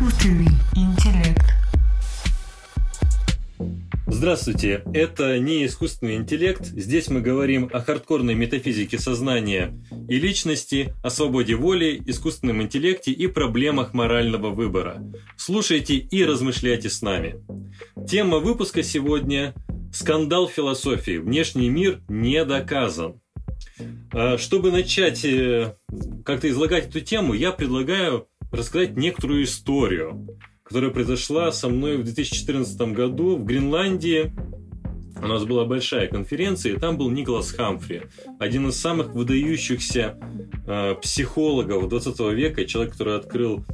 Искусственный интеллект. Здравствуйте, это не искусственный интеллект. Здесь мы говорим о хардкорной метафизике сознания и личности, о свободе воли, искусственном интеллекте и проблемах морального выбора. Слушайте и размышляйте с нами. Тема выпуска сегодня – скандал философии. Внешний мир не доказан. Чтобы начать как-то излагать эту тему, я предлагаю рассказать некоторую историю, которая произошла со мной в 2014 году в Гренландии. У нас была большая конференция, и там был Николас Хамфри, один из самых выдающихся психологов 20 века, человек, который открыл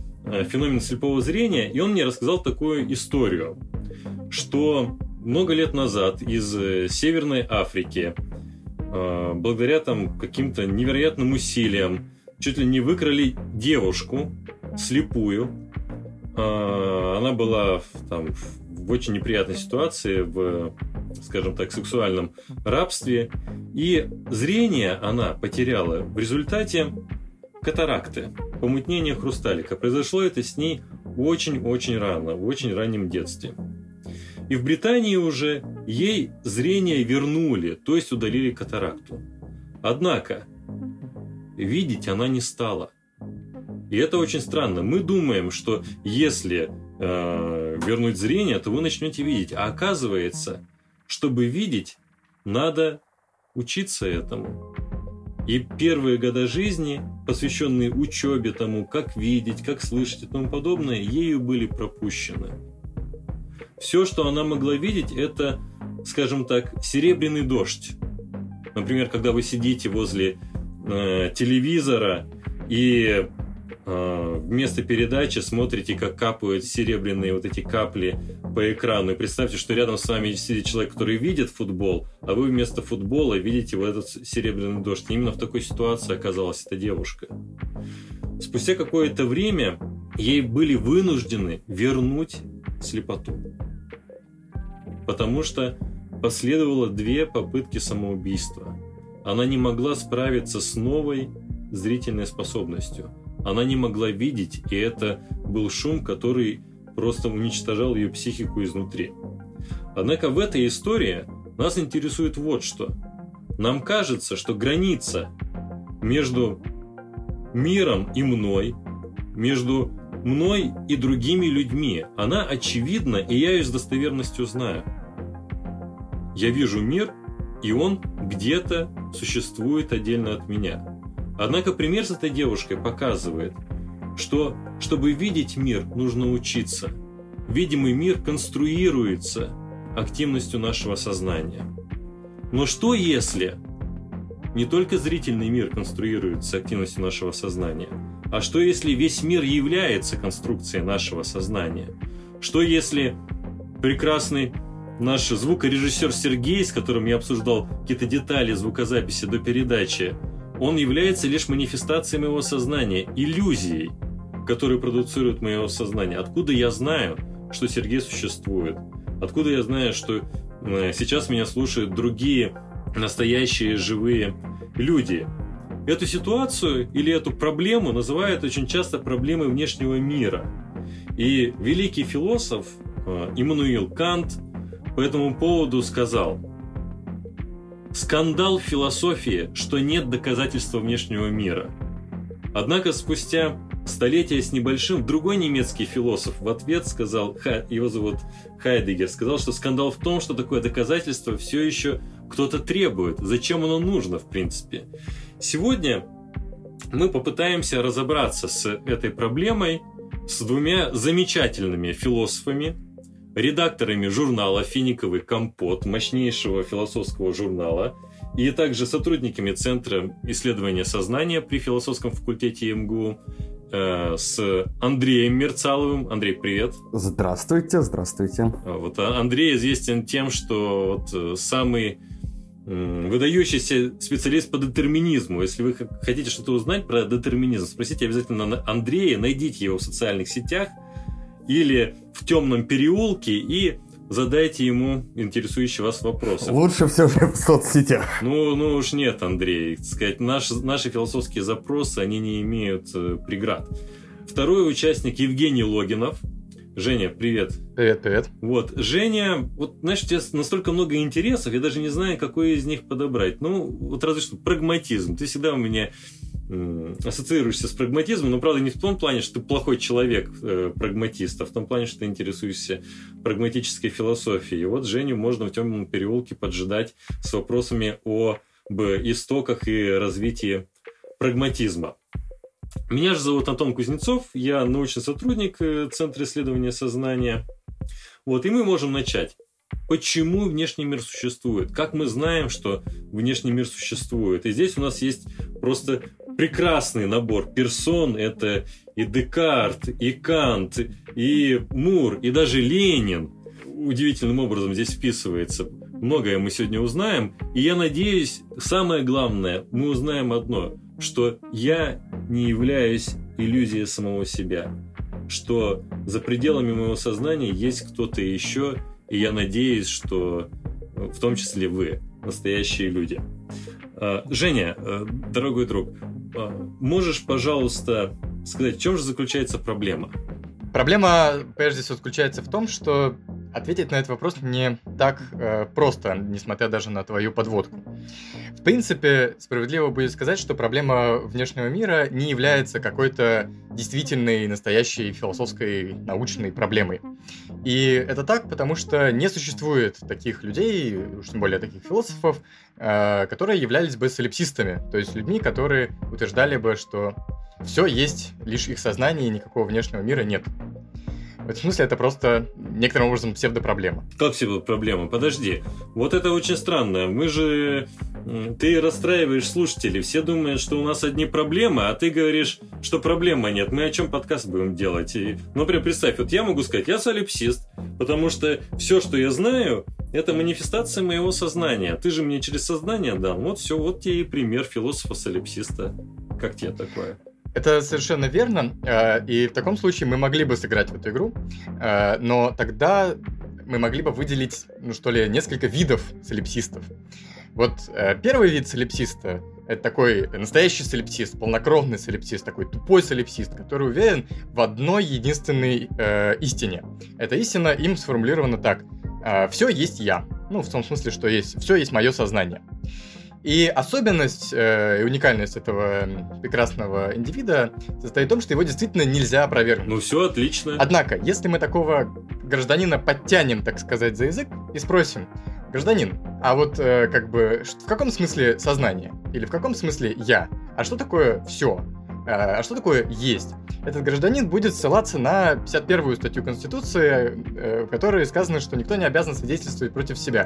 феномен слепого зрения, и он мне рассказал такую историю, что много лет назад из Северной Африки, благодаря там каким-то невероятным усилиям, чуть ли не выкрали девушку слепую. Она была в очень неприятной ситуации, в, скажем так, сексуальном рабстве. И зрение она потеряла в результате катаракты, помутнения хрусталика. Произошло это с ней очень-очень рано, в очень раннем детстве. И в Британии уже ей зрение вернули, то есть удалили катаракту. Однако видеть она не стала. И это очень странно. Мы думаем, что если вернуть зрение, то вы начнете видеть. А оказывается, чтобы видеть, надо учиться этому. И первые года жизни, посвященные учебе тому, как видеть, как слышать и тому подобное, ею были пропущены. Все, что она могла видеть, это, скажем так, серебряный дождь. Например, когда вы сидите возле телевизора и вместо передачи смотрите, как капают серебряные вот эти капли по экрану. И представьте, что рядом с вами сидит человек, который видит футбол, а вы вместо футбола видите вот этот серебряный дождь. И именно в такой ситуации оказалась эта девушка. Спустя какое-то время ей были вынуждены вернуть слепоту, потому что последовало две попытки самоубийства. Она не могла справиться с новой зрительной способностью. Она не могла видеть, и это был шум, который просто уничтожал ее психику изнутри. Однако в этой истории нас интересует вот что. Нам кажется, что граница между миром и мной, между мной и другими людьми, она очевидна, и я ее с достоверностью знаю. Я вижу мир, и он где-то существует отдельно от меня. Однако пример с этой девушкой показывает, что, чтобы видеть мир, нужно учиться. Видимый мир конструируется активностью нашего сознания. Но что если не только зрительный мир конструируется активностью нашего сознания, а что если весь мир является конструкцией нашего сознания? Что если прекрасный наш звукорежиссер Сергей, с которым я обсуждал какие-то детали звукозаписи до передачи, он является лишь манифестацией моего сознания, иллюзией, которую продуцирует мое сознание. Откуда я знаю, что Сергей существует? Откуда я знаю, что сейчас меня слушают другие настоящие живые люди? Эту ситуацию или эту проблему называют очень часто проблемой внешнего мира. И великий философ Иммануил Кант по этому поводу сказал: скандал философии, что нет доказательства внешнего мира. Однако спустя столетия с небольшим другой немецкий философ в ответ сказал, его зовут Хайдеггер, сказал, что скандал в том, что такое доказательство все еще кто-то требует. Зачем оно нужно, в принципе? Сегодня мы попытаемся разобраться с этой проблемой с двумя замечательными философами, редакторами журнала «Финиковый компот», мощнейшего философского журнала, и также сотрудниками Центра исследования сознания при философском факультете МГУ, с Андреем Мерцаловым. Андрей, привет! Здравствуйте, здравствуйте! Вот Андрей известен тем, что вот самый выдающийся специалист по детерминизму. Если вы хотите что-то узнать про детерминизм, спросите обязательно Андрея, найдите его в социальных сетях или в темном переулке и задайте ему интересующий вас вопрос. Лучше все же в соцсетях. Ну уж нет, Андрей. Сказать, наши философские запросы, они не имеют преград. Второй участник Евгений Логинов. Женя, привет. Привет, привет. Вот, Женя, вот, знаешь, у тебя настолько много интересов, я даже не знаю, какой из них подобрать. Ну, вот разве что прагматизм. Ты всегда у меня ассоциируешься с прагматизмом, но, правда, не в том плане, что ты плохой человек, прагматист, а в том плане, что ты интересуешься прагматической философией. Вот Женю можно в темном переулке поджидать с вопросами об истоках и развитии прагматизма. Меня же зовут Антон Кузнецов, я научный сотрудник Центра исследования сознания. Вот, и мы можем начать. Почему внешний мир существует? Как мы знаем, что внешний мир существует? И здесь у нас есть просто прекрасный набор персон. Это и Декарт, и Кант, и Мур, и даже Ленин. Удивительным образом здесь вписывается. Многое мы сегодня узнаем. И я надеюсь, самое главное, мы узнаем одно, что я не являюсь иллюзией самого себя, что за пределами моего сознания есть кто-то еще, и я надеюсь, что в том числе вы, настоящие люди. Женя, дорогой друг, можешь, пожалуйста, сказать, в чем же заключается проблема? Проблема, прежде всего, заключается в том, что ответить на этот вопрос не так просто, несмотря даже на твою подводку. В принципе, справедливо будет сказать, что проблема внешнего мира не является какой-то действительной, настоящей философской, научной проблемой. И это так, потому что не существует таких людей, уж тем более таких философов, которые являлись бы солипсистами, то есть людьми, которые утверждали бы, что все есть лишь их сознание и никакого внешнего мира нет. В этом смысле это просто некоторым образом псевдопроблема. Как псевдопроблема? Подожди. Вот это очень странно. Ты расстраиваешь слушателей. Все думают, что у нас одни проблемы, а ты говоришь, что проблемы нет. Мы о чем подкаст будем делать? Например, представь, вот я могу сказать, я солипсист, потому что все, что я знаю, это манифестация моего сознания. Ты же мне через сознание дал. Вот все, вот тебе и пример философа-солипсиста. Как тебе такое? Это совершенно верно, и в таком случае мы могли бы сыграть в эту игру, но тогда мы могли бы выделить, несколько видов солипсистов. Вот первый вид солипсиста – это такой настоящий солипсист, полнокровный солипсист, такой тупой солипсист, который уверен в одной единственной истине. Эта истина им сформулирована так – «все есть я», в том смысле, что есть «все есть мое сознание». И особенность и уникальность этого прекрасного индивида состоит в том, что его действительно нельзя опровергнуть. Ну все, отлично. Однако, если мы такого гражданина подтянем, так сказать, за язык и спросим, гражданин, а вот в каком смысле сознание? Или в каком смысле я? А что такое все? А что такое есть? Этот гражданин будет ссылаться на 51-ю статью Конституции, в которой сказано, что никто не обязан свидетельствовать против себя.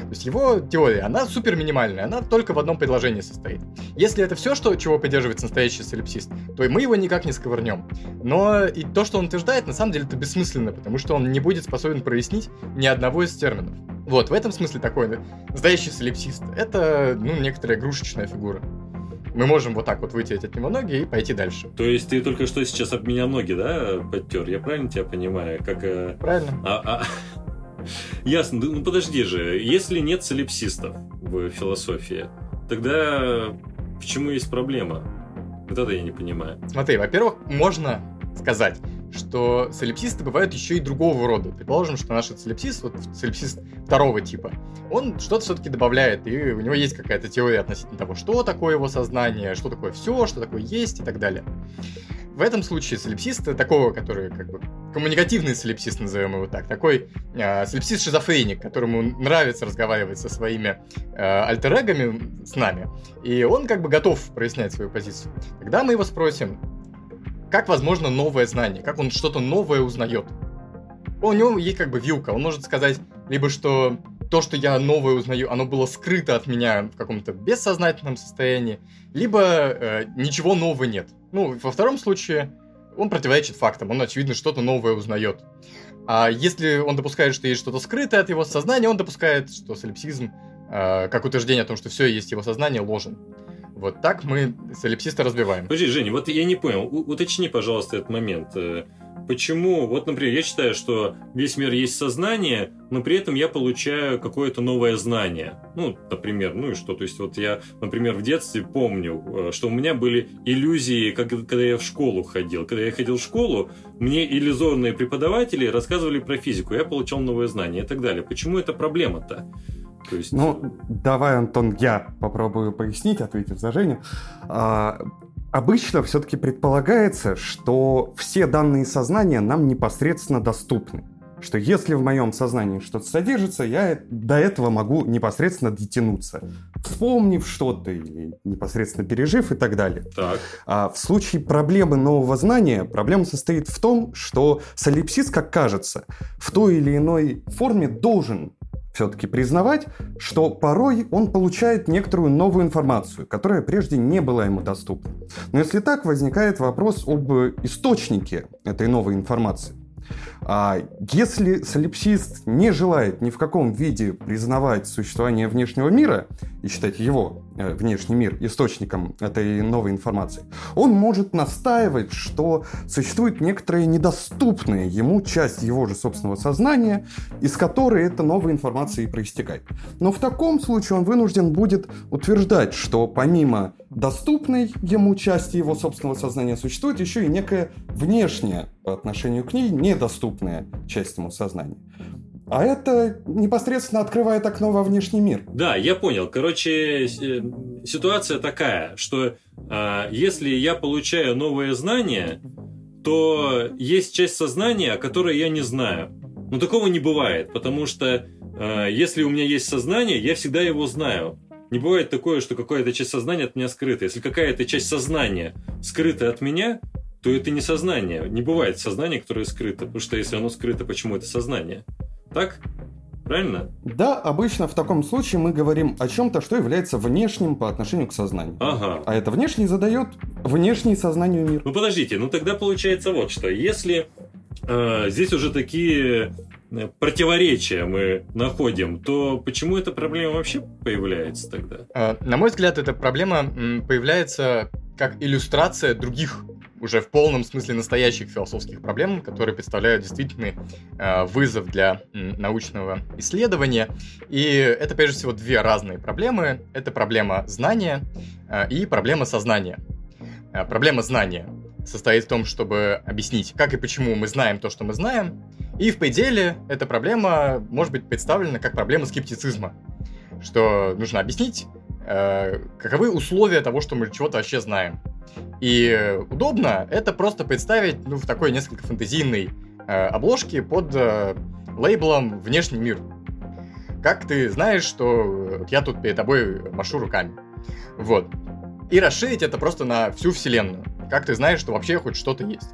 То есть его теория, она супер минимальная, она только в одном предложении состоит. Если это все, чего придерживается настоящий солипсист, то и мы его никак не сковырнем. Но и то, что он утверждает, на самом деле это бессмысленно, потому что он не будет способен прояснить ни одного из терминов. Вот, в этом смысле такой настоящий солипсист — это, некоторая игрушечная фигура. Мы можем вот так вот вытереть от него ноги и пойти дальше. То есть ты только что сейчас об меня ноги, да, подтер? Я правильно тебя понимаю? Правильно. Ясно. Ну подожди же, если нет солипсистов в философии, тогда почему есть проблема? Вот это я не понимаю. Смотри, во-первых, можно сказать, что солипсисты бывают еще и другого рода. Предположим, что наш солипсист, солипсист второго типа, он что-то все-таки добавляет, и у него есть какая-то теория относительно того, что такое его сознание, что такое все, что такое есть и так далее. В этом случае солипсист, такого, который коммуникативный солипсист, назовем его так, такой солипсист-шизофреник, которому нравится разговаривать со своими альтер-эгами, с нами, и он готов прояснять свою позицию. Тогда мы его спросим, как возможно новое знание, как он что-то новое узнает. У него есть вилка, он может сказать либо что то, что я новое узнаю, оно было скрыто от меня в каком-то бессознательном состоянии, либо ничего нового нет. Во втором случае он противоречит фактам, он, очевидно, что-то новое узнает. А если он допускает, что есть что-то скрытое от его сознания, он допускает, что солипсизм, как утверждение о том, что все есть его сознание, ложен. Вот так мы солипсиста разбиваем. Подожди, Женя, я не понял. Уточни, пожалуйста, этот момент. Почему? Вот, например, я считаю, что весь мир есть сознание, но при этом я получаю какое-то новое знание. Ну, например, ну и что? То есть вот я, например, в детстве помню, что у меня были иллюзии, когда я в школу ходил. Когда я ходил в школу, мне иллюзорные преподаватели рассказывали про физику, я получал новые знания и так далее. Почему это проблема-то? То есть... Ну, давай, Антон, я попробую пояснить, ответив за Женю. Обычно все-таки предполагается, что все данные сознания нам непосредственно доступны. Что если в моем сознании что-то содержится, я до этого могу непосредственно дотянуться, вспомнив что-то или непосредственно пережив и так далее. Так. В случае проблемы нового знания, проблема состоит в том, что солипсист, как кажется, в той или иной форме должен все-таки признавать, что порой он получает некоторую новую информацию, которая прежде не была ему доступна. Но если так, возникает вопрос об источнике этой новой информации. Если солипсист не желает ни в каком виде признавать существование внешнего мира и считать его, внешний мир, источником этой новой информации, он может настаивать, что существует некоторая недоступная ему часть его же собственного сознания, из которой эта новая информация и проистекает. Но в таком случае он вынужден будет утверждать, что помимо доступной ему части его собственного сознания существует еще и некая внешняя по отношению к ней недоступная часть ему сознания. А это непосредственно открывает окно во внешний мир. Да, я понял. Короче, ситуация такая, что если я получаю новые знания, то есть часть сознания, о которой я не знаю. Но такого не бывает, потому что если у меня есть сознание, я всегда его знаю. Не бывает такое, что какая-то часть сознания от меня скрыта. Если какая-то часть сознания скрыта от меня, то это не сознание. Не бывает сознания, которое скрыто. Потому что если оно скрыто, почему это сознание? Так? Правильно? Да, обычно в таком случае мы говорим о чем-то, что является внешним по отношению к сознанию. Ага. А это внешний задает внешний сознанию мир. Ну подождите, ну тогда получается вот что. Если здесь уже такие противоречия мы находим, то почему эта проблема вообще появляется тогда? На мой взгляд, эта проблема появляется как иллюстрация других уже в полном смысле настоящих философских проблем, которые представляют действительный вызов для научного исследования. И это, прежде всего, две разные проблемы. Это проблема знания и проблема сознания. Проблема знания состоит в том, чтобы объяснить, как и почему мы знаем то, что мы знаем. И в пределе эта проблема может быть представлена как проблема скептицизма, что нужно объяснить, каковы условия того, что мы чего-то вообще знаем. И удобно это просто представить в такой несколько фэнтезийной обложке под лейблом «Внешний мир». Как ты знаешь, что я тут перед тобой машу руками. Вот. И расширить это просто на всю вселенную. Как ты знаешь, что вообще хоть что-то есть.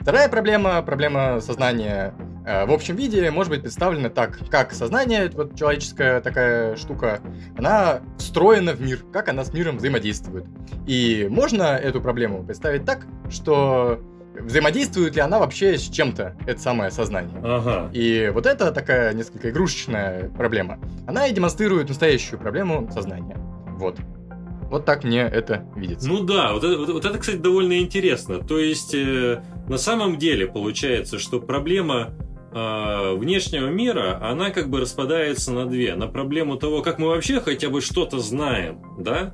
Вторая проблема, проблема сознания в общем виде, может быть представлена так, как сознание, вот человеческая такая штука, она встроена в мир, как она с миром взаимодействует. И можно эту проблему представить так, что взаимодействует ли она вообще с чем-то, это самое сознание. Ага. И вот это такая несколько игрушечная проблема. Она и демонстрирует настоящую проблему сознания. Вот. Вот так мне это видится. Ну да, вот это, кстати, довольно интересно. То есть, на самом деле получается, что проблема внешнего мира, она как бы распадается на две. На проблему того, как мы вообще хотя бы что-то знаем, да?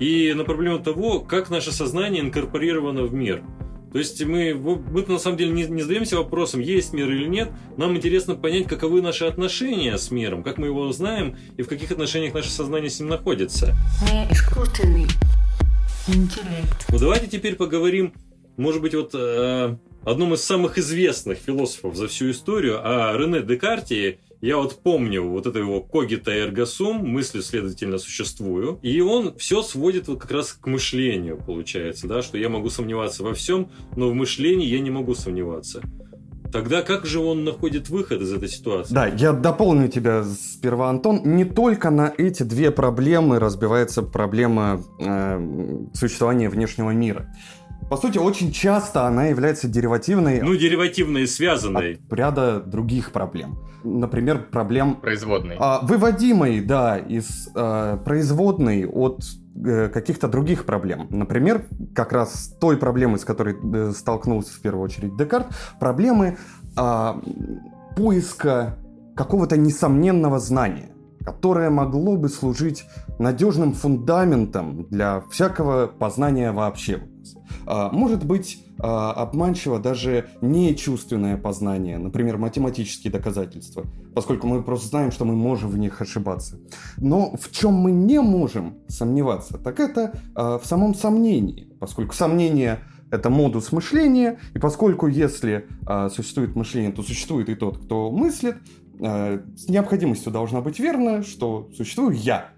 И на проблему того, как наше сознание инкорпорировано в мир. То есть мы на самом деле не задаемся вопросом, есть мир или нет. Нам интересно понять, каковы наши отношения с миром, как мы его знаем и в каких отношениях наше сознание с ним находится. Не искусственный интеллект. Ну давайте теперь поговорим, может быть, вот о одном из самых известных философов за всю историю, о Рене Декарте. Я вот помню вот это его «когито эрго сум», мыслью, следовательно, существую. И он все сводит вот как раз к мышлению, получается, да, что я могу сомневаться во всем, но в мышлении я не могу сомневаться. Тогда как же он находит выход из этой ситуации? Да, я дополню тебя сперва, Антон. Не только на эти две проблемы разбивается проблема существования внешнего мира. По сути, очень часто она является деривативной... Ну, деривативной, связанной. От ряда других проблем. Например, проблем... Производной. Выводимой, да, из производной от каких-то других проблем. Например, как раз той проблемой, с которой столкнулся в первую очередь Декарт, проблемы поиска какого-то несомненного знания, которое могло бы служить надежным фундаментом для всякого познания вообще. Может быть, обманчиво даже нечувственное познание, например, математические доказательства, поскольку мы просто знаем, что мы можем в них ошибаться. Но в чем мы не можем сомневаться, так это в самом сомнении, поскольку сомнение – это модус мышления, и поскольку если существует мышление, то существует и тот, кто мыслит, с необходимостью должна быть верно, что существую я,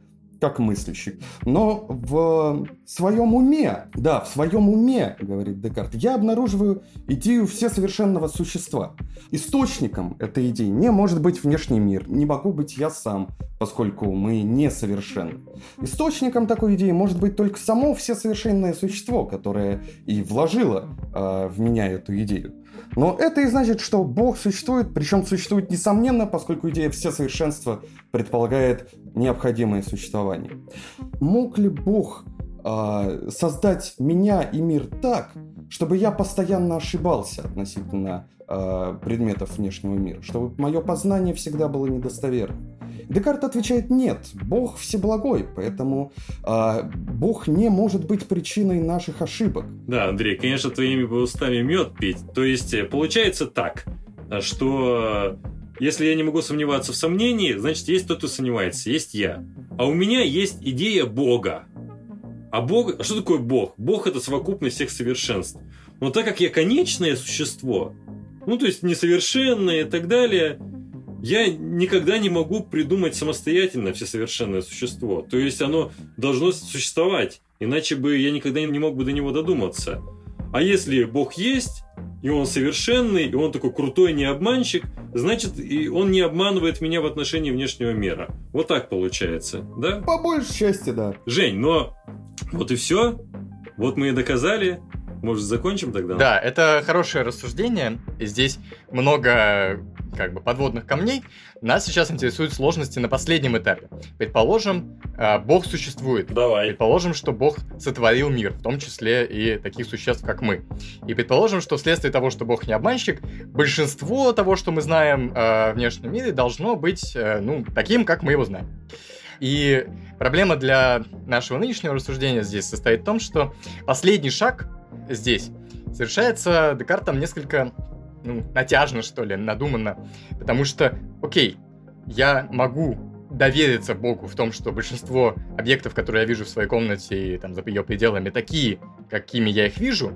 как мыслящий. Но в своем уме, да, в своем уме, говорит Декарт, я обнаруживаю идею всесовершенного существа. Источником этой идеи не может быть внешний мир, не могу быть я сам, поскольку мы несовершенны. Источником такой идеи может быть только само всесовершенное существо, которое и вложило в меня эту идею. Но это и значит, что Бог существует, причем существует несомненно, поскольку идея всесовершенства предполагает необходимое существование. Мог ли Бог создать меня и мир так, чтобы я постоянно ошибался относительно предметов внешнего мира, чтобы мое познание всегда было недостоверным? Декарт отвечает: нет, Бог всеблагой, поэтому Бог не может быть причиной наших ошибок. Да, Андрей, конечно, твоими бы устами мед пить. То есть получается так, что если я не могу сомневаться в сомнении, значит, есть тот, кто сомневается, есть я. А у меня есть идея Бога. А Бог... Что такое Бог? Бог – это совокупность всех совершенств. Но так как я конечное существо, ну, то есть несовершенное и так далее, я никогда не могу придумать самостоятельно всесовершенное существо. То есть оно должно существовать, иначе бы я никогда не мог бы до него додуматься. А если Бог есть, и он совершенный, и он такой крутой необманщик, значит, и он не обманывает меня в отношении внешнего мира. Вот так получается, да? По большей части, да. Жень, но вот и все. Вот мы и доказали. Может, закончим тогда? Да, это хорошее рассуждение. Здесь много как бы подводных камней. Нас сейчас интересуют сложности на последнем этапе. Предположим, Бог существует. Давай. Предположим, что Бог сотворил мир, в том числе и таких существ, как мы. И предположим, что вследствие того, что Бог не обманщик, большинство того, что мы знаем о внешнем мире, должно быть, ну, таким, как мы его знаем. И проблема для нашего нынешнего рассуждения здесь состоит в том, что последний шаг здесь совершается Декартом несколько, ну, натяжно, что ли, надуманно. Потому что, окей, я могу довериться Богу в том, что большинство объектов, которые я вижу в своей комнате и там за ее пределами, такие, какими я их вижу.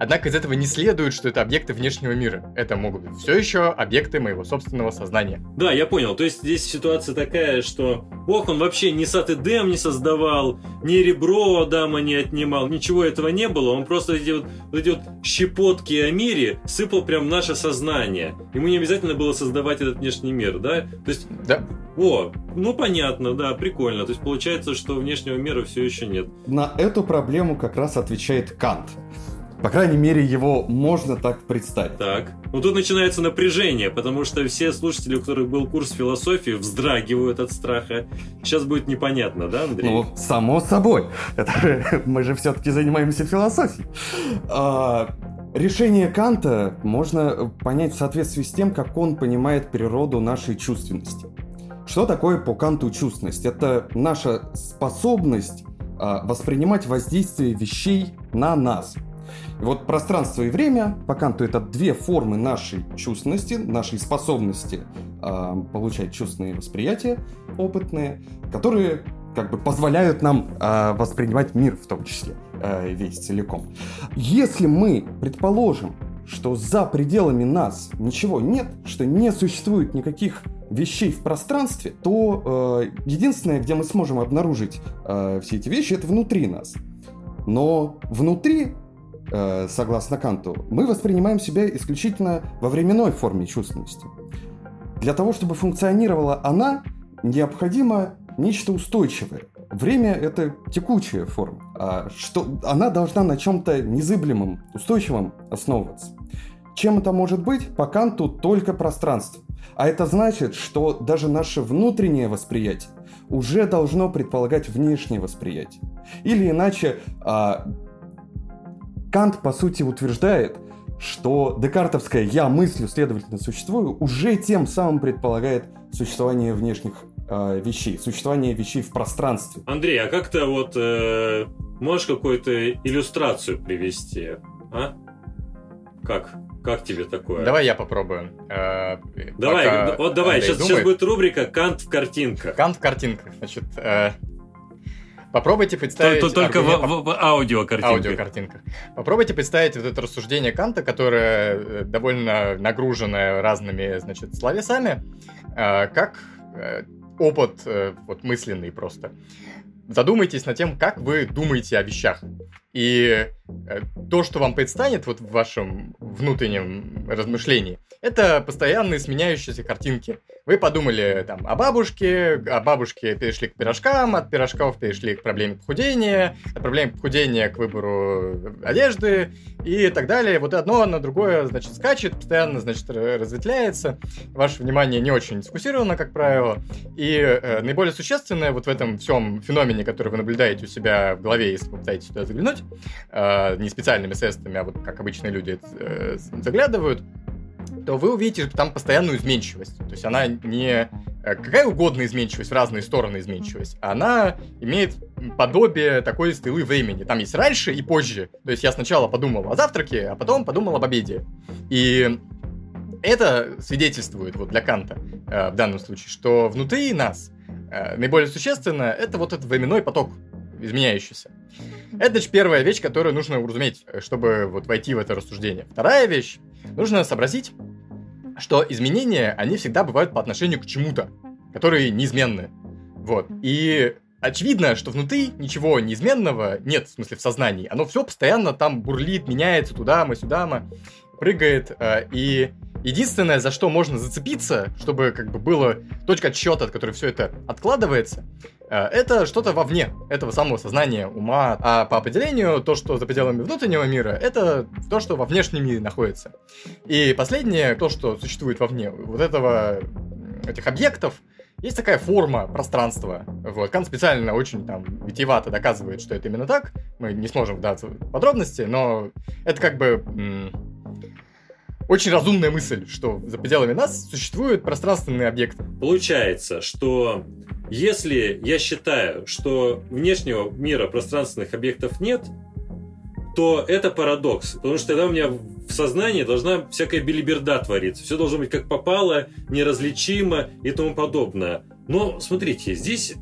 Однако из этого не следует, что это объекты внешнего мира. Это могут быть все еще объекты моего собственного сознания. Да, я понял. То есть здесь ситуация такая, что Бог, он вообще ни сад Эдем не создавал, ни ребро Адама не отнимал, ничего этого не было. Он просто эти вот щепотки о мире сыпал прям в наше сознание. Ему не обязательно было создавать этот внешний мир, да? То есть... Да. О, ну понятно, да, прикольно. То есть получается, что внешнего мира все еще нет. На эту проблему как раз отвечает Кант. По крайней мере, его можно так представить. Так. Ну тут начинается напряжение, потому что все слушатели, у которых был курс философии, вздрагивают от страха. Сейчас будет непонятно, да, Андрей? Ну, само собой. Мы же все-таки занимаемся философией. Решение Канта можно понять в соответствии с тем, как он понимает природу нашей чувственности. Что такое по Канту чувственность? Это наша способность воспринимать воздействие вещей на нас. И вот пространство и время, по Канту, это две формы нашей чувственности, нашей способности получать чувственные восприятия, опытные, которые как бы позволяют нам воспринимать мир в том числе, весь целиком. Если мы предположим, что за пределами нас ничего нет, что не существует никаких вещей в пространстве, то единственное, где мы сможем обнаружить все эти вещи, это внутри нас. Но внутри, согласно Канту, мы воспринимаем себя исключительно во временной форме чувственности. Для того, чтобы функционировала она, необходимо нечто устойчивое. Время – это текучая форма, она должна на чем-то незыблемом, устойчивом основываться. Чем это может быть? По Канту только пространство. А это значит, что даже наше внутреннее восприятие уже должно предполагать внешнее восприятие. Или иначе, Кант, по сути, утверждает, что декартовское «я мыслю, следовательно, существую» уже тем самым предполагает существование внешних вещей, существование вещей в пространстве. Андрей, а как-то вот можешь какую-то иллюстрацию привести, а? Как? Как тебе такое? Давай я попробую. Давай, вот давай, сейчас будет рубрика «Кант в картинках». Кант в картинках, значит... Попробуйте представить... Только в аудиокартинках. Попробуйте представить вот это рассуждение Канта, которое довольно нагружено разными, значит, словесами, как опыт вот, мысленный просто. Задумайтесь над тем, как вы думаете о вещах. И то, что вам предстанет вот в вашем внутреннем размышлении, это постоянные сменяющиеся картинки. Вы подумали там о бабушке перешли к пирожкам, от пирожков перешли к проблеме похудения, от проблемы похудения к выбору одежды и так далее. Вот одно на другое, значит, скачет, постоянно, значит, разветвляется. Ваше внимание не очень сфокусировано, как правило. И наиболее существенное вот в этом всем феномене, который вы наблюдаете у себя в голове, если вы пытаетесь туда заглянуть, не специальными средствами, а вот как обычные люди заглядывают, то вы увидите там постоянную изменчивость. То есть она не какая угодно изменчивость, в разные стороны изменчивость, она имеет подобие такой стрелы времени. Там есть раньше и позже. То есть я сначала подумал о завтраке, а потом подумал об обеде. И это свидетельствует вот для Канта в данном случае, что внутри нас наиболее существенно это вот этот временной поток, изменяющийся. Это же первая вещь, которую нужно уразуметь, чтобы вот войти в это рассуждение. Вторая вещь. Нужно сообразить, что изменения, они всегда бывают по отношению к чему-то, которые неизменны. Вот. И очевидно, что внутри ничего неизменного нет, в смысле в сознании. Оно все постоянно там бурлит, меняется туда-ма, сюда-ма, прыгает. И единственное, за что можно зацепиться, чтобы как бы была точка отсчета, от которой все это откладывается, это что-то вовне этого самого сознания, ума. А по определению, то, что за пределами внутреннего мира, это то, что во внешнем мире находится. И последнее, то, что существует вовне, вот этого, этих объектов, есть такая форма пространства. Вот. Кант специально очень там витиевато доказывает, что это именно так. Мы не сможем вдаться в подробности, но это как бы... Очень разумная мысль, что за пределами нас существуют пространственные объекты. Получается, что если я считаю, что внешнего мира пространственных объектов нет, то это парадокс, потому что тогда у меня в сознании должна всякая белиберда твориться. Все должно быть как попало, неразличимо и тому подобное. Но смотрите, здесь...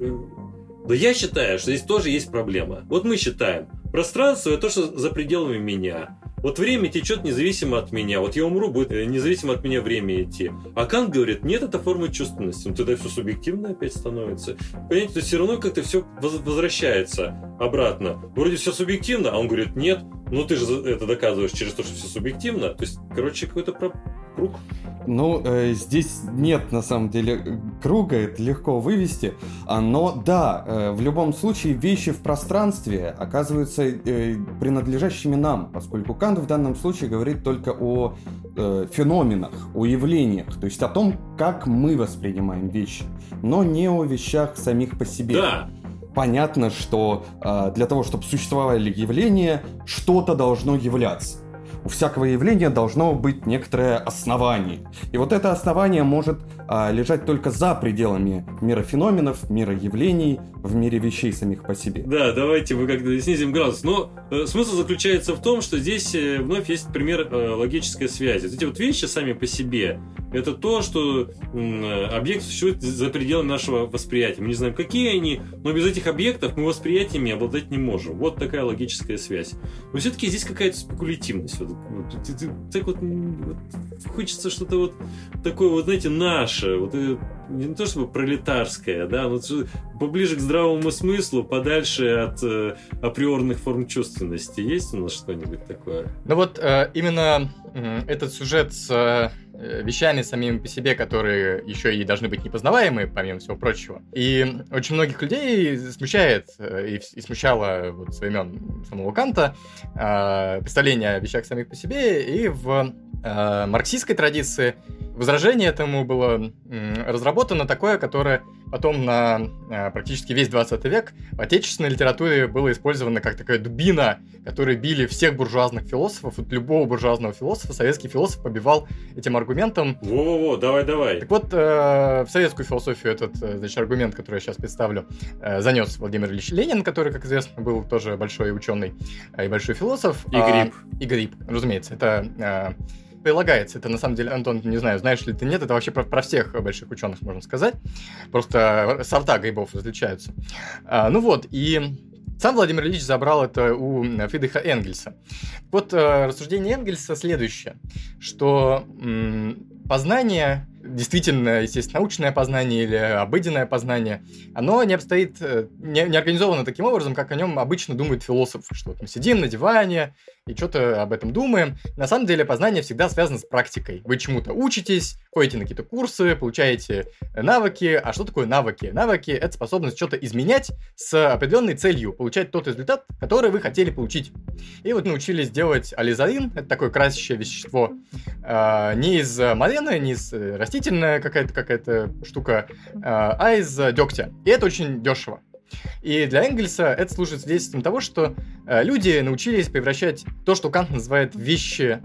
Но я считаю, что здесь тоже есть проблема. Вот мы считаем, пространство – это то, что за пределами меня. Вот время течет независимо от меня. Вот я умру, будет независимо от меня время идти. А Кант говорит, нет, это форма чувственности. Ну, тогда все субъективно опять становится. Понимаете, то все равно как-то все возвращается обратно. Вроде все субъективно, а он говорит, нет. Ну, ты же это доказываешь через то, что все субъективно. То есть, короче, какой-то круг. Ну, здесь нет, на самом деле, круга, это легко вывести. Но да, в любом случае вещи в пространстве оказываются принадлежащими нам, поскольку Кант в данном случае говорит только о феноменах, о явлениях, то есть о том, как мы воспринимаем вещи, но не о вещах самих по себе. Да. Понятно, что для того, чтобы существовали явления, что-то должно являться. У всякого явления должно быть некоторое основание. И вот это основание может лежать только за пределами мира феноменов, мира явлений, в мире вещей самих по себе. Да, давайте мы как-то снизим градус. Но смысл заключается в том, что здесь вновь есть пример логической связи. Эти вот вещи сами по себе – это то, что объект существует за пределами нашего восприятия. Мы не знаем, какие они, но без этих объектов мы восприятиями обладать не можем. Вот такая логическая связь. Но все-таки здесь какая-то спекулятивность. Так вот, хочется что-то вот такое, вот, знаете, наше, вот, не то чтобы пролетарское, да, но поближе к здравому смыслу, подальше от априорных форм чувственности. Есть у нас что-нибудь такое? Ну вот именно этот сюжет с вещами самими по себе, которые еще и должны быть непознаваемы, помимо всего прочего. И очень многих людей смущает, и смущало вот со времен самого Канта представление о вещах самих по себе, и в марксистской традиции Возражение этому было разработано такое, которое потом на практически весь 20 век в отечественной литературе было использовано как такая дубина, которой били всех буржуазных философов. Вот любого буржуазного философа советский философ побивал этим аргументом. Во-во-во, давай-давай. Так вот, в советскую философию этот, значит, аргумент, который я сейчас представлю, занес Владимир Ильич Ленин, который, как известно, был тоже большой ученый и большой философ. И гриб. И гриб, разумеется. Это... прилагается. Это, на самом деле, Антон, не знаю, знаешь ли ты, нет, это вообще про всех больших ученых можно сказать. Просто сорта грибов различаются. Ну вот, и сам Владимир Ильич забрал это у Фридриха Энгельса. Вот рассуждение Энгельса следующее, что познание, действительно, естественно, научное познание или обыденное познание, оно не обстоит, не организовано таким образом, как о нем обычно думают философы, что вот мы сидим на диване и что-то об этом думаем. На самом деле познание всегда связано с практикой. Вы чему-то учитесь, ходите на какие-то курсы, получаете навыки. А что такое навыки? Навыки — это способность что-то изменять с определенной целью, получать тот результат, который вы хотели получить. И вот научились делать ализарин, это такое красящее вещество, не из марены, не из растений, какая-то штука, а из дегтя. И это очень дешево. И для Энгельса это служит свидетельством того, что люди научились превращать то, что Кант называет вещи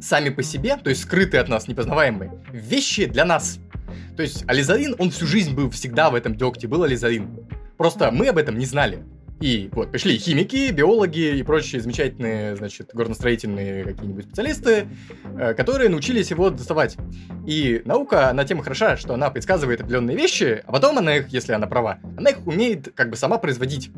сами по себе, то есть скрытые от нас, непознаваемые, в вещи для нас. То есть ализарин, он всю жизнь был всегда в этом дегте, был ализарин. Просто мы об этом не знали. И вот пришли химики, биологи и прочие замечательные, значит, горностроительные какие-нибудь специалисты, которые научились его доставать. И наука, она тем и хороша, что она предсказывает определенные вещи, а потом она их, если она права, она их умеет как бы сама производить.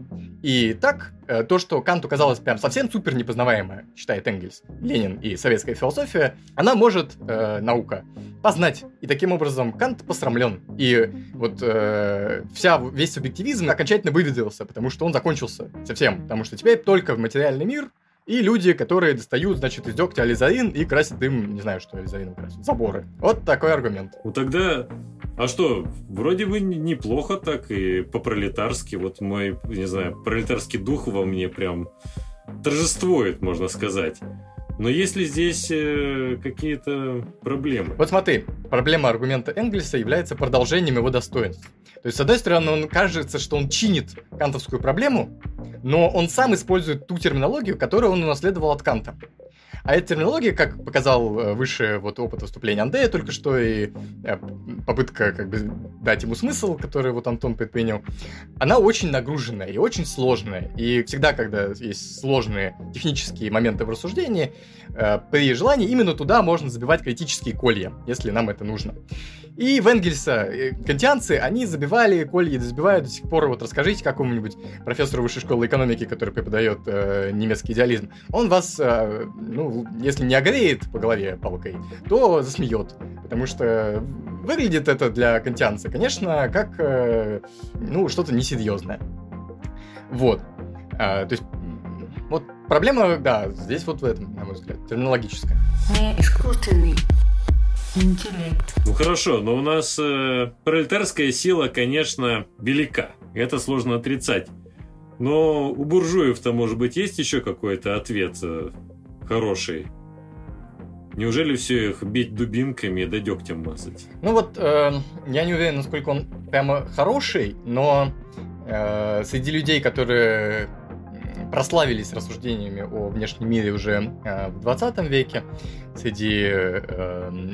И так, то, что Канту казалось прям совсем супер непознаваемое, считает Энгельс, Ленин и советская философия, она может, наука, познать. И таким образом Кант посрамлен. И вот весь субъективизм окончательно выведался, потому что он закончился совсем, потому что теперь только в материальный мир и люди, которые достают, значит, из дегтя ализарин и красят им, не знаю, что ализарином красят, заборы. Вот такой аргумент. Ну тогда, а что, вроде бы неплохо так и по-пролетарски, вот мой, не знаю, пролетарский дух во мне прям торжествует, можно сказать. Но есть ли здесь какие-то проблемы? Вот смотри, проблема аргумента Энгельса является продолжением его достоинств. То есть, с одной стороны, он кажется, что он чинит кантовскую проблему, но он сам использует ту терминологию, которую он унаследовал от Канта. А эта терминология, как показал выше вот опыт выступления Андрея только что и попытка как бы дать ему смысл, который вот Антон предпринял, она очень нагруженная и очень сложная. И всегда, когда есть сложные технические моменты в рассуждении, при желании именно туда можно забивать критические колья, если нам это нужно. И в Энгельса кантианцы, они забивали колья и забивают до сих пор. Вот расскажите какому-нибудь профессору высшей школы экономики, который преподает немецкий идеализм, он вас, ну, если не огреет по голове палкой, то засмеет, потому что выглядит это для кантианца, конечно, как, ну, что-то несерьезное. Вот. То есть, вот проблема, да, здесь вот в этом, на мой взгляд, терминологическая. Не искусственный интеллект. Ну хорошо, но у нас пролетарская сила, конечно, велика, это сложно отрицать. Но у буржуев-то, может быть, есть еще какой-то ответ хороший. Неужели все их бить дубинками да дегтем мазать? Ну вот, я не уверен, насколько он прямо хороший, но среди людей, которые прославились рассуждениями о внешнем мире уже в 20 веке, среди,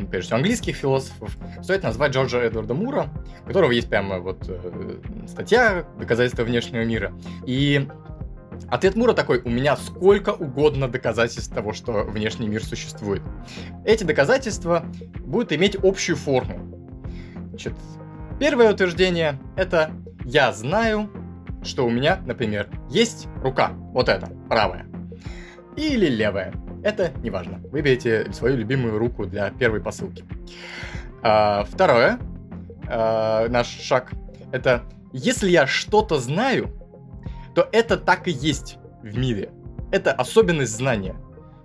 прежде всего, английских философов, стоит назвать Джорджа Эдварда Мура, у которого есть прямо вот статья «Доказательства внешнего мира». И ответ Мура такой: у меня сколько угодно доказательств того, что внешний мир существует. Эти доказательства будут иметь общую форму. Значит, первое утверждение – это я знаю, что у меня, например, есть рука, вот эта, правая, или левая. Это неважно. Выберите свою любимую руку для первой посылки. Второе, наш шаг – это если я что-то знаю, то это так и есть в мире. Это особенность знания.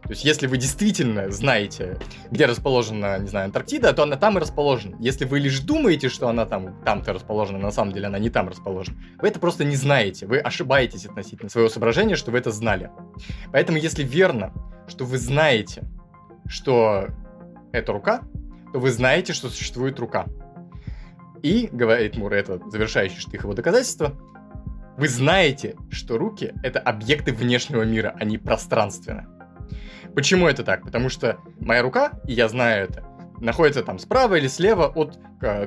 То есть, если вы действительно знаете, где расположена, не знаю, Антарктида, то она там и расположена. Если вы лишь думаете, что она там-то расположена, на самом деле она не там расположена, вы это просто не знаете, вы ошибаетесь относительно своего соображения, что вы это знали. Поэтому, если верно, что вы знаете, что это рука, вы знаете, что существует рука. И, говорит Мур, это завершающий штрих его доказательства, вы знаете, что руки — это объекты внешнего мира, они пространственны. Почему это так? Потому что моя рука, и я знаю это, находится там справа или слева от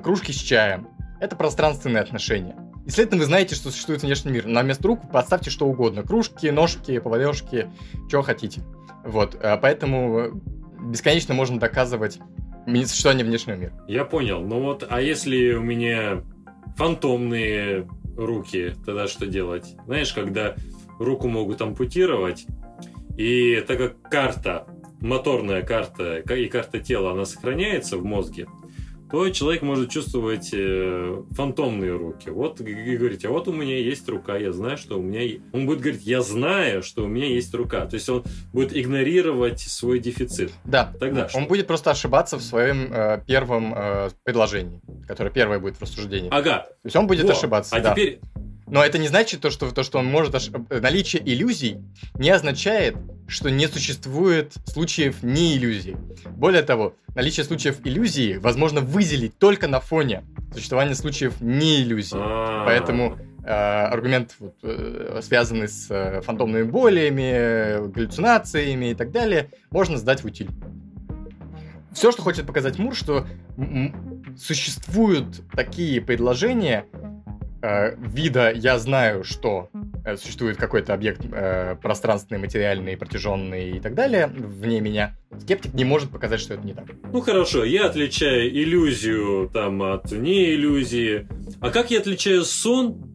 кружки с чаем. Это пространственные отношения. И, следовательно, вы знаете, что существует внешний мир. На место рук подставьте что угодно. Кружки, ножки, поварешки, чего хотите. Вот. Поэтому бесконечно можно доказывать существование внешнего мира. Я понял. Ну вот, а если у меня фантомные руки, тогда что делать? Знаешь, когда руку могут ампутировать, и так как карта, моторная карта и карта тела, она сохраняется в мозге, то человек может чувствовать фантомные руки. Вот и говорить, а вот у меня есть рука, я знаю, что у меня... Он будет говорить, я знаю, что у меня есть рука. То есть он будет игнорировать свой дефицит. Да, тогда он будет просто ошибаться в своем первом предложении, которое первое будет в рассуждении. Ага. То есть он будет ошибаться, да. Теперь... Но это не значит, то, что он может ошибаться. Наличие иллюзий не означает, что не существует случаев не иллюзий. Более того, наличие случаев иллюзии возможно выделить только на фоне существования случаев не иллюзий. Поэтому аргумент, связанный с фантомными болями, галлюцинациями и так далее, можно сдать в утиль. Все, что хочет показать Мур, что существуют такие предложения вида «я знаю, что...» существует какой-то объект пространственный, материальный, протяженный и так далее, вне меня, скептик не может показать, что это не так. Ну хорошо, я отличаю иллюзию там от неиллюзии. А как я отличаю сон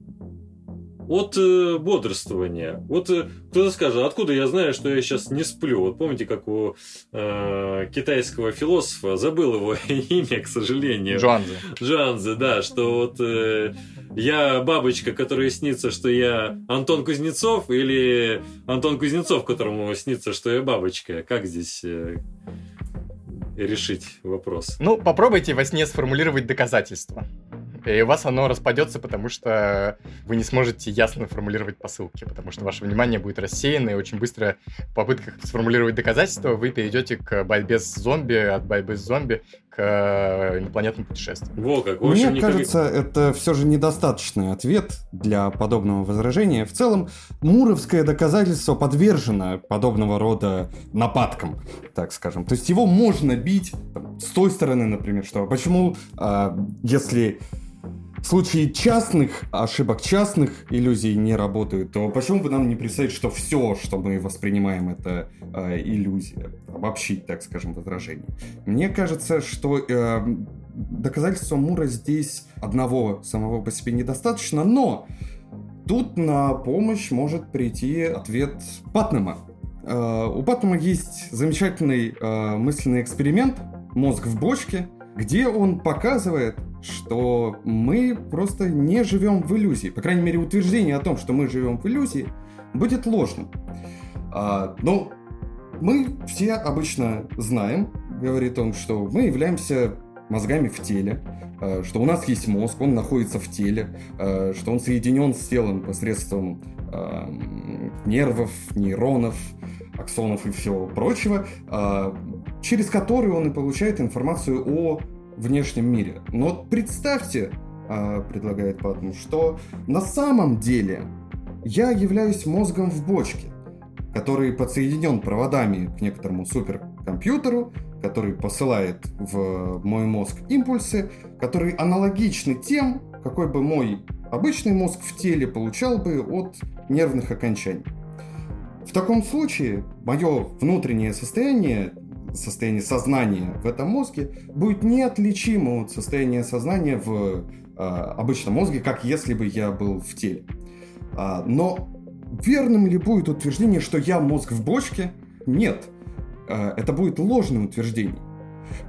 от бодрствования? Вот кто-то скажет, откуда я знаю, что я сейчас не сплю? Вот помните, как у китайского философа, забыл его имя, к сожалению. Чжуанцзы. Чжуанцзы, да, что вот... я бабочка, которая снится, что я Антон Кузнецов, или Антон Кузнецов, которому снится, что я бабочка? Как здесь решить вопрос? Ну, попробуйте во сне сформулировать доказательства. И у вас оно распадется, потому что вы не сможете ясно формулировать посылки, потому что ваше внимание будет рассеяно, и очень быстро в попытках сформулировать доказательства вы перейдете к борьбе с зомби, от борьбы с зомби к инопланетным путешествиям. Во как. Общем, мне кажется, это все же недостаточный ответ для подобного возражения. В целом, муровское доказательство подвержено подобного рода нападкам, так скажем. То есть его можно бить там, с той стороны, например, что почему, если... В случае частных ошибок, частных иллюзий не работают, то почему бы нам не представить, что все, что мы воспринимаем, это иллюзия? Обобщить, так скажем, возражение. Мне кажется, что доказательства Мура здесь одного самого по себе недостаточно, но тут на помощь может прийти ответ Патнема. У Патнема есть замечательный мысленный эксперимент «Мозг в бочке», где он показывает, что мы просто не живем в иллюзии. По крайней мере, утверждение о том, что мы живем в иллюзии, будет ложным. Но мы все обычно знаем, говорит он, что мы являемся мозгами в теле, что у нас есть мозг, он находится в теле, что он соединен с телом посредством нервов, нейронов, аксонов и всего прочего, через которые он и получает информацию о внешнем мире. Но вот представьте, предлагает Патнем, что на самом деле я являюсь мозгом в бочке, который подсоединен проводами к некоторому суперкомпьютеру, который посылает в мой мозг импульсы, которые аналогичны тем, какой бы мой обычный мозг в теле получал бы от нервных окончаний. В таком случае мое внутреннее состояние сознания в этом мозге будет неотличимо от состояния сознания в обычном мозге, как если бы я был в теле. Но верным ли будет утверждение, что я мозг в бочке? Нет. Это будет ложное утверждение.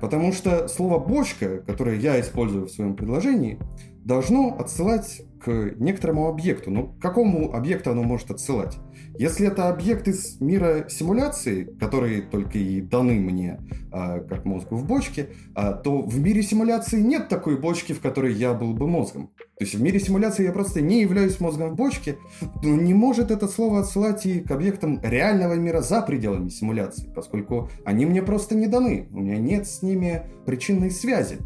Потому что слово «бочка», которое я использую в своем предложении, должно отсылать к некоторому объекту. Но к какому объекту оно может отсылать? Если это объект из мира симуляции, которые только и даны мне, как мозгу в бочке, то в мире симуляции нет такой бочки, в которой я был бы мозгом. То есть в мире симуляции я просто не являюсь мозгом в бочке, но не может это слово отсылать и к объектам реального мира за пределами симуляции, поскольку они мне просто не даны, у меня нет с ними причинной связи.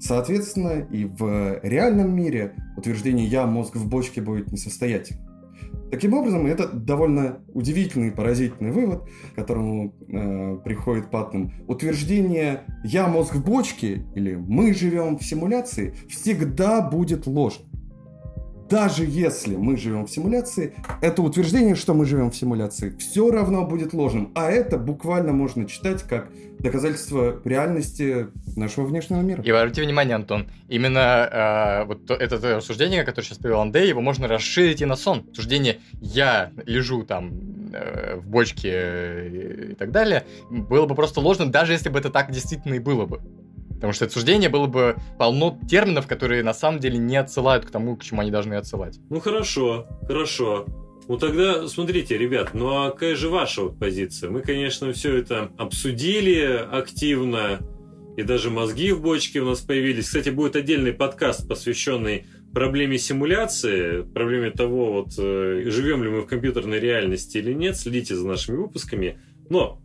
Соответственно, и в реальном мире утверждение «я мозг в бочке» будет несостоятельным. Таким образом, это довольно удивительный и поразительный вывод, к которому приходит Патнем. Утверждение «я мозг в бочке» или «мы живем в симуляции» всегда будет ложным. Даже если мы живем в симуляции, это утверждение, что мы живем в симуляции, все равно будет ложным. А это буквально можно читать как доказательство реальности нашего внешнего мира. И обратите внимание, Антон, именно вот это рассуждение, которое сейчас привел Андрей, его можно расширить и на сон. Суждение «я лежу там в бочке» и так далее было бы просто ложным, даже если бы это так действительно и было бы. Потому что это суждение было бы полно терминов, которые на самом деле не отсылают к тому, к чему они должны отсылать. Ну хорошо, хорошо. Ну тогда, смотрите, ребят, ну а какая же ваша вот позиция? Мы, конечно, все это обсудили активно, и даже мозги в бочке у нас появились. Кстати, будет отдельный подкаст, посвященный проблеме симуляции, проблеме того, вот живем ли мы в компьютерной реальности или нет. Следите за нашими выпусками. Но...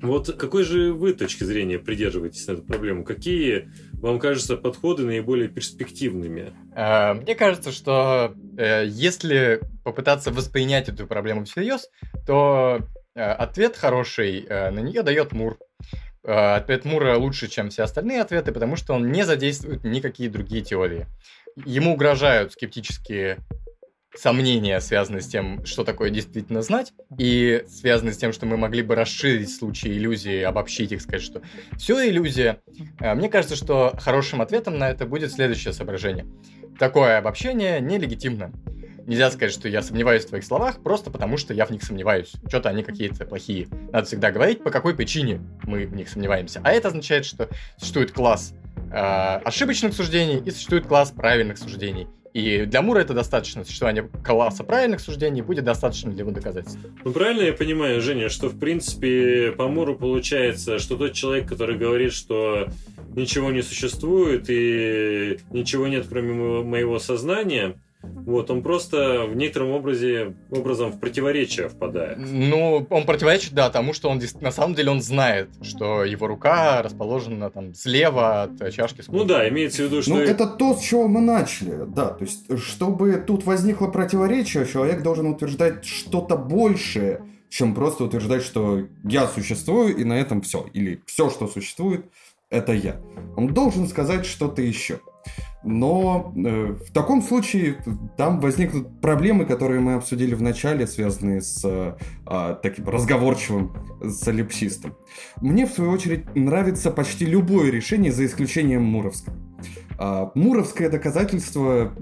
вот какой же вы точки зрения придерживаетесь на эту проблему? Какие вам кажутся подходы наиболее перспективными? Мне кажется, что если попытаться воспринять эту проблему всерьез, то ответ хороший на нее дает Мур. Ответ Мура лучше, чем все остальные ответы, потому что он не задействует никакие другие теории. Ему угрожают скептические сомнения, связанные с тем, что такое действительно знать, и связанные с тем, что мы могли бы расширить случаи иллюзии, обобщить их, сказать, что все иллюзия. Мне кажется, что хорошим ответом на это будет следующее соображение. Такое обобщение нелегитимно. Нельзя сказать, что я сомневаюсь в твоих словах, просто потому что я в них сомневаюсь. Что-то они какие-то плохие. Надо всегда говорить, по какой причине мы в них сомневаемся. А это означает, что существует класс ошибочных суждений и существует класс правильных суждений. И для Мура это достаточно. Существование класса правильных суждений будет достаточно для его доказательств. Ну, правильно я понимаю, Женя, что, в принципе, по Муру получается, что тот человек, который говорит, что ничего не существует и ничего нет, кроме моего сознания, вот, он просто в некотором образом в противоречие впадает. Ну, он противоречит, да, тому, что он на самом деле он знает, что его рука расположена там слева от чашки с кофе. Ну да, имеется в виду, что... ну, это то, с чего мы начали, да. То есть, чтобы тут возникло противоречие, человек должен утверждать что-то большее, чем просто утверждать, что я существую, и на этом все. Или все, что существует, это я. Он должен сказать что-то еще. Но в таком случае там возникнут проблемы, которые мы обсудили в начале, связанные с таким разговорчивым солипсистом. Мне, в свою очередь, нравится почти любое решение, за исключением муровского. Муровское доказательство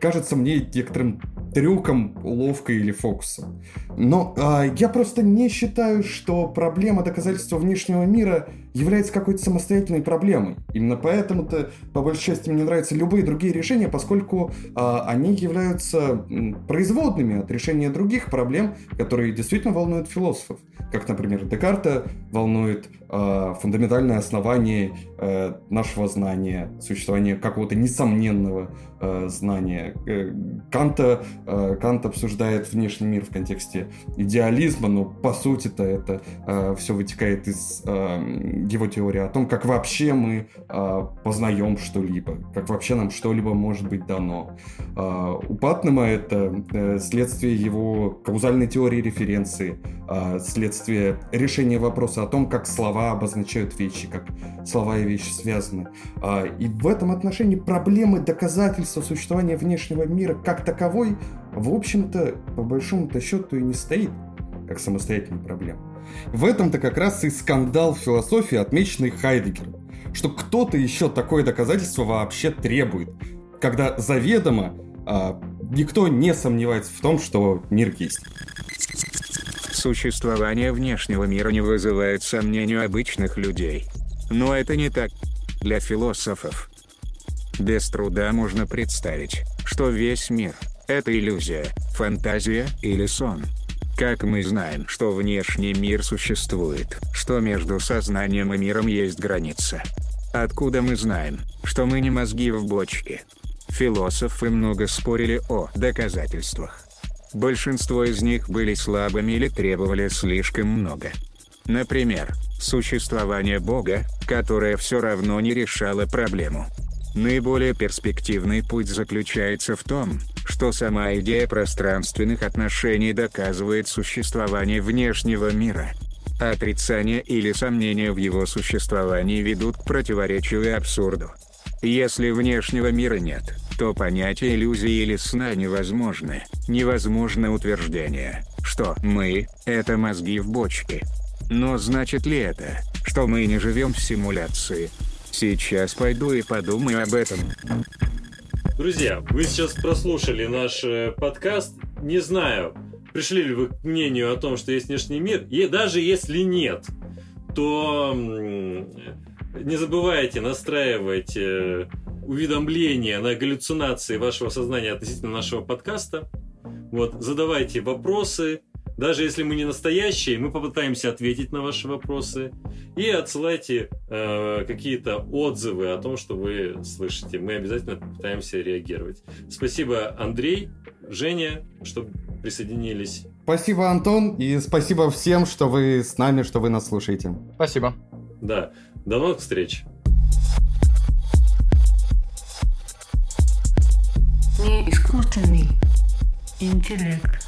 кажется мне некоторым трюком, уловкой или фокусом. Но я просто не считаю, что проблема доказательства внешнего мира является какой-то самостоятельной проблемой. Именно поэтому-то, по большей части, мне нравятся любые другие решения, поскольку они являются производными от решения других проблем, которые действительно волнуют философов. Как, например, Декарта волнует фундаментальное основание нашего знания, существование какого-то несомненного знания. Кант обсуждает внешний мир в контексте идеализма, но по сути-то это все вытекает из его теории о том, как вообще мы познаем что-либо, как вообще нам что-либо может быть дано. У Патнема это следствие его каузальной теории референции, следствие решения вопроса о том, как слова обозначают вещи, как слова и вещи связаны. И в этом отношении проблемы доказательства существования внешнего мира как таковой, в общем-то, по большому-то счету и не стоит как самостоятельная проблема. В этом-то как раз и скандал в философии, отмеченный Хайдеггером, что кто-то еще такое доказательство вообще требует, когда заведомо никто не сомневается в том, что мир есть. Существование внешнего мира не вызывает сомнений обычных людей. Но это не так для философов. Без труда можно представить, что весь мир – это иллюзия, фантазия или сон. Как мы знаем, что внешний мир существует, что между сознанием и миром есть граница? Откуда мы знаем, что мы не мозги в бочке? Философы много спорили о доказательствах. Большинство из них были слабыми или требовали слишком много. Например, существование Бога, которое все равно не решало проблему. Наиболее перспективный путь заключается в том, что сама идея пространственных отношений доказывает существование внешнего мира. Отрицание или сомнения в его существовании ведут к противоречию и абсурду. Если внешнего мира нет, то понятие иллюзии или сна невозможно. Невозможно утверждение, что «мы» — это мозги в бочке. Но значит ли это, что мы не живем в симуляции? Сейчас пойду и подумаю об этом. Друзья, вы сейчас прослушали наш подкаст. Не знаю, пришли ли вы к мнению о том, что есть внешний мир. И даже если нет, то не забывайте настраивать уведомления на галлюцинации вашего сознания относительно нашего подкаста. Вот, задавайте вопросы. Даже если мы не настоящие, мы попытаемся ответить на ваши вопросы. И отсылайте какие-то отзывы о том, что вы слышите. Мы обязательно попытаемся реагировать. Спасибо, Андрей, Женя, что присоединились. Спасибо, Антон, и спасибо всем, что вы с нами, что вы нас слушаете. Спасибо. Да, до новых встреч. Неискусственный интеллект.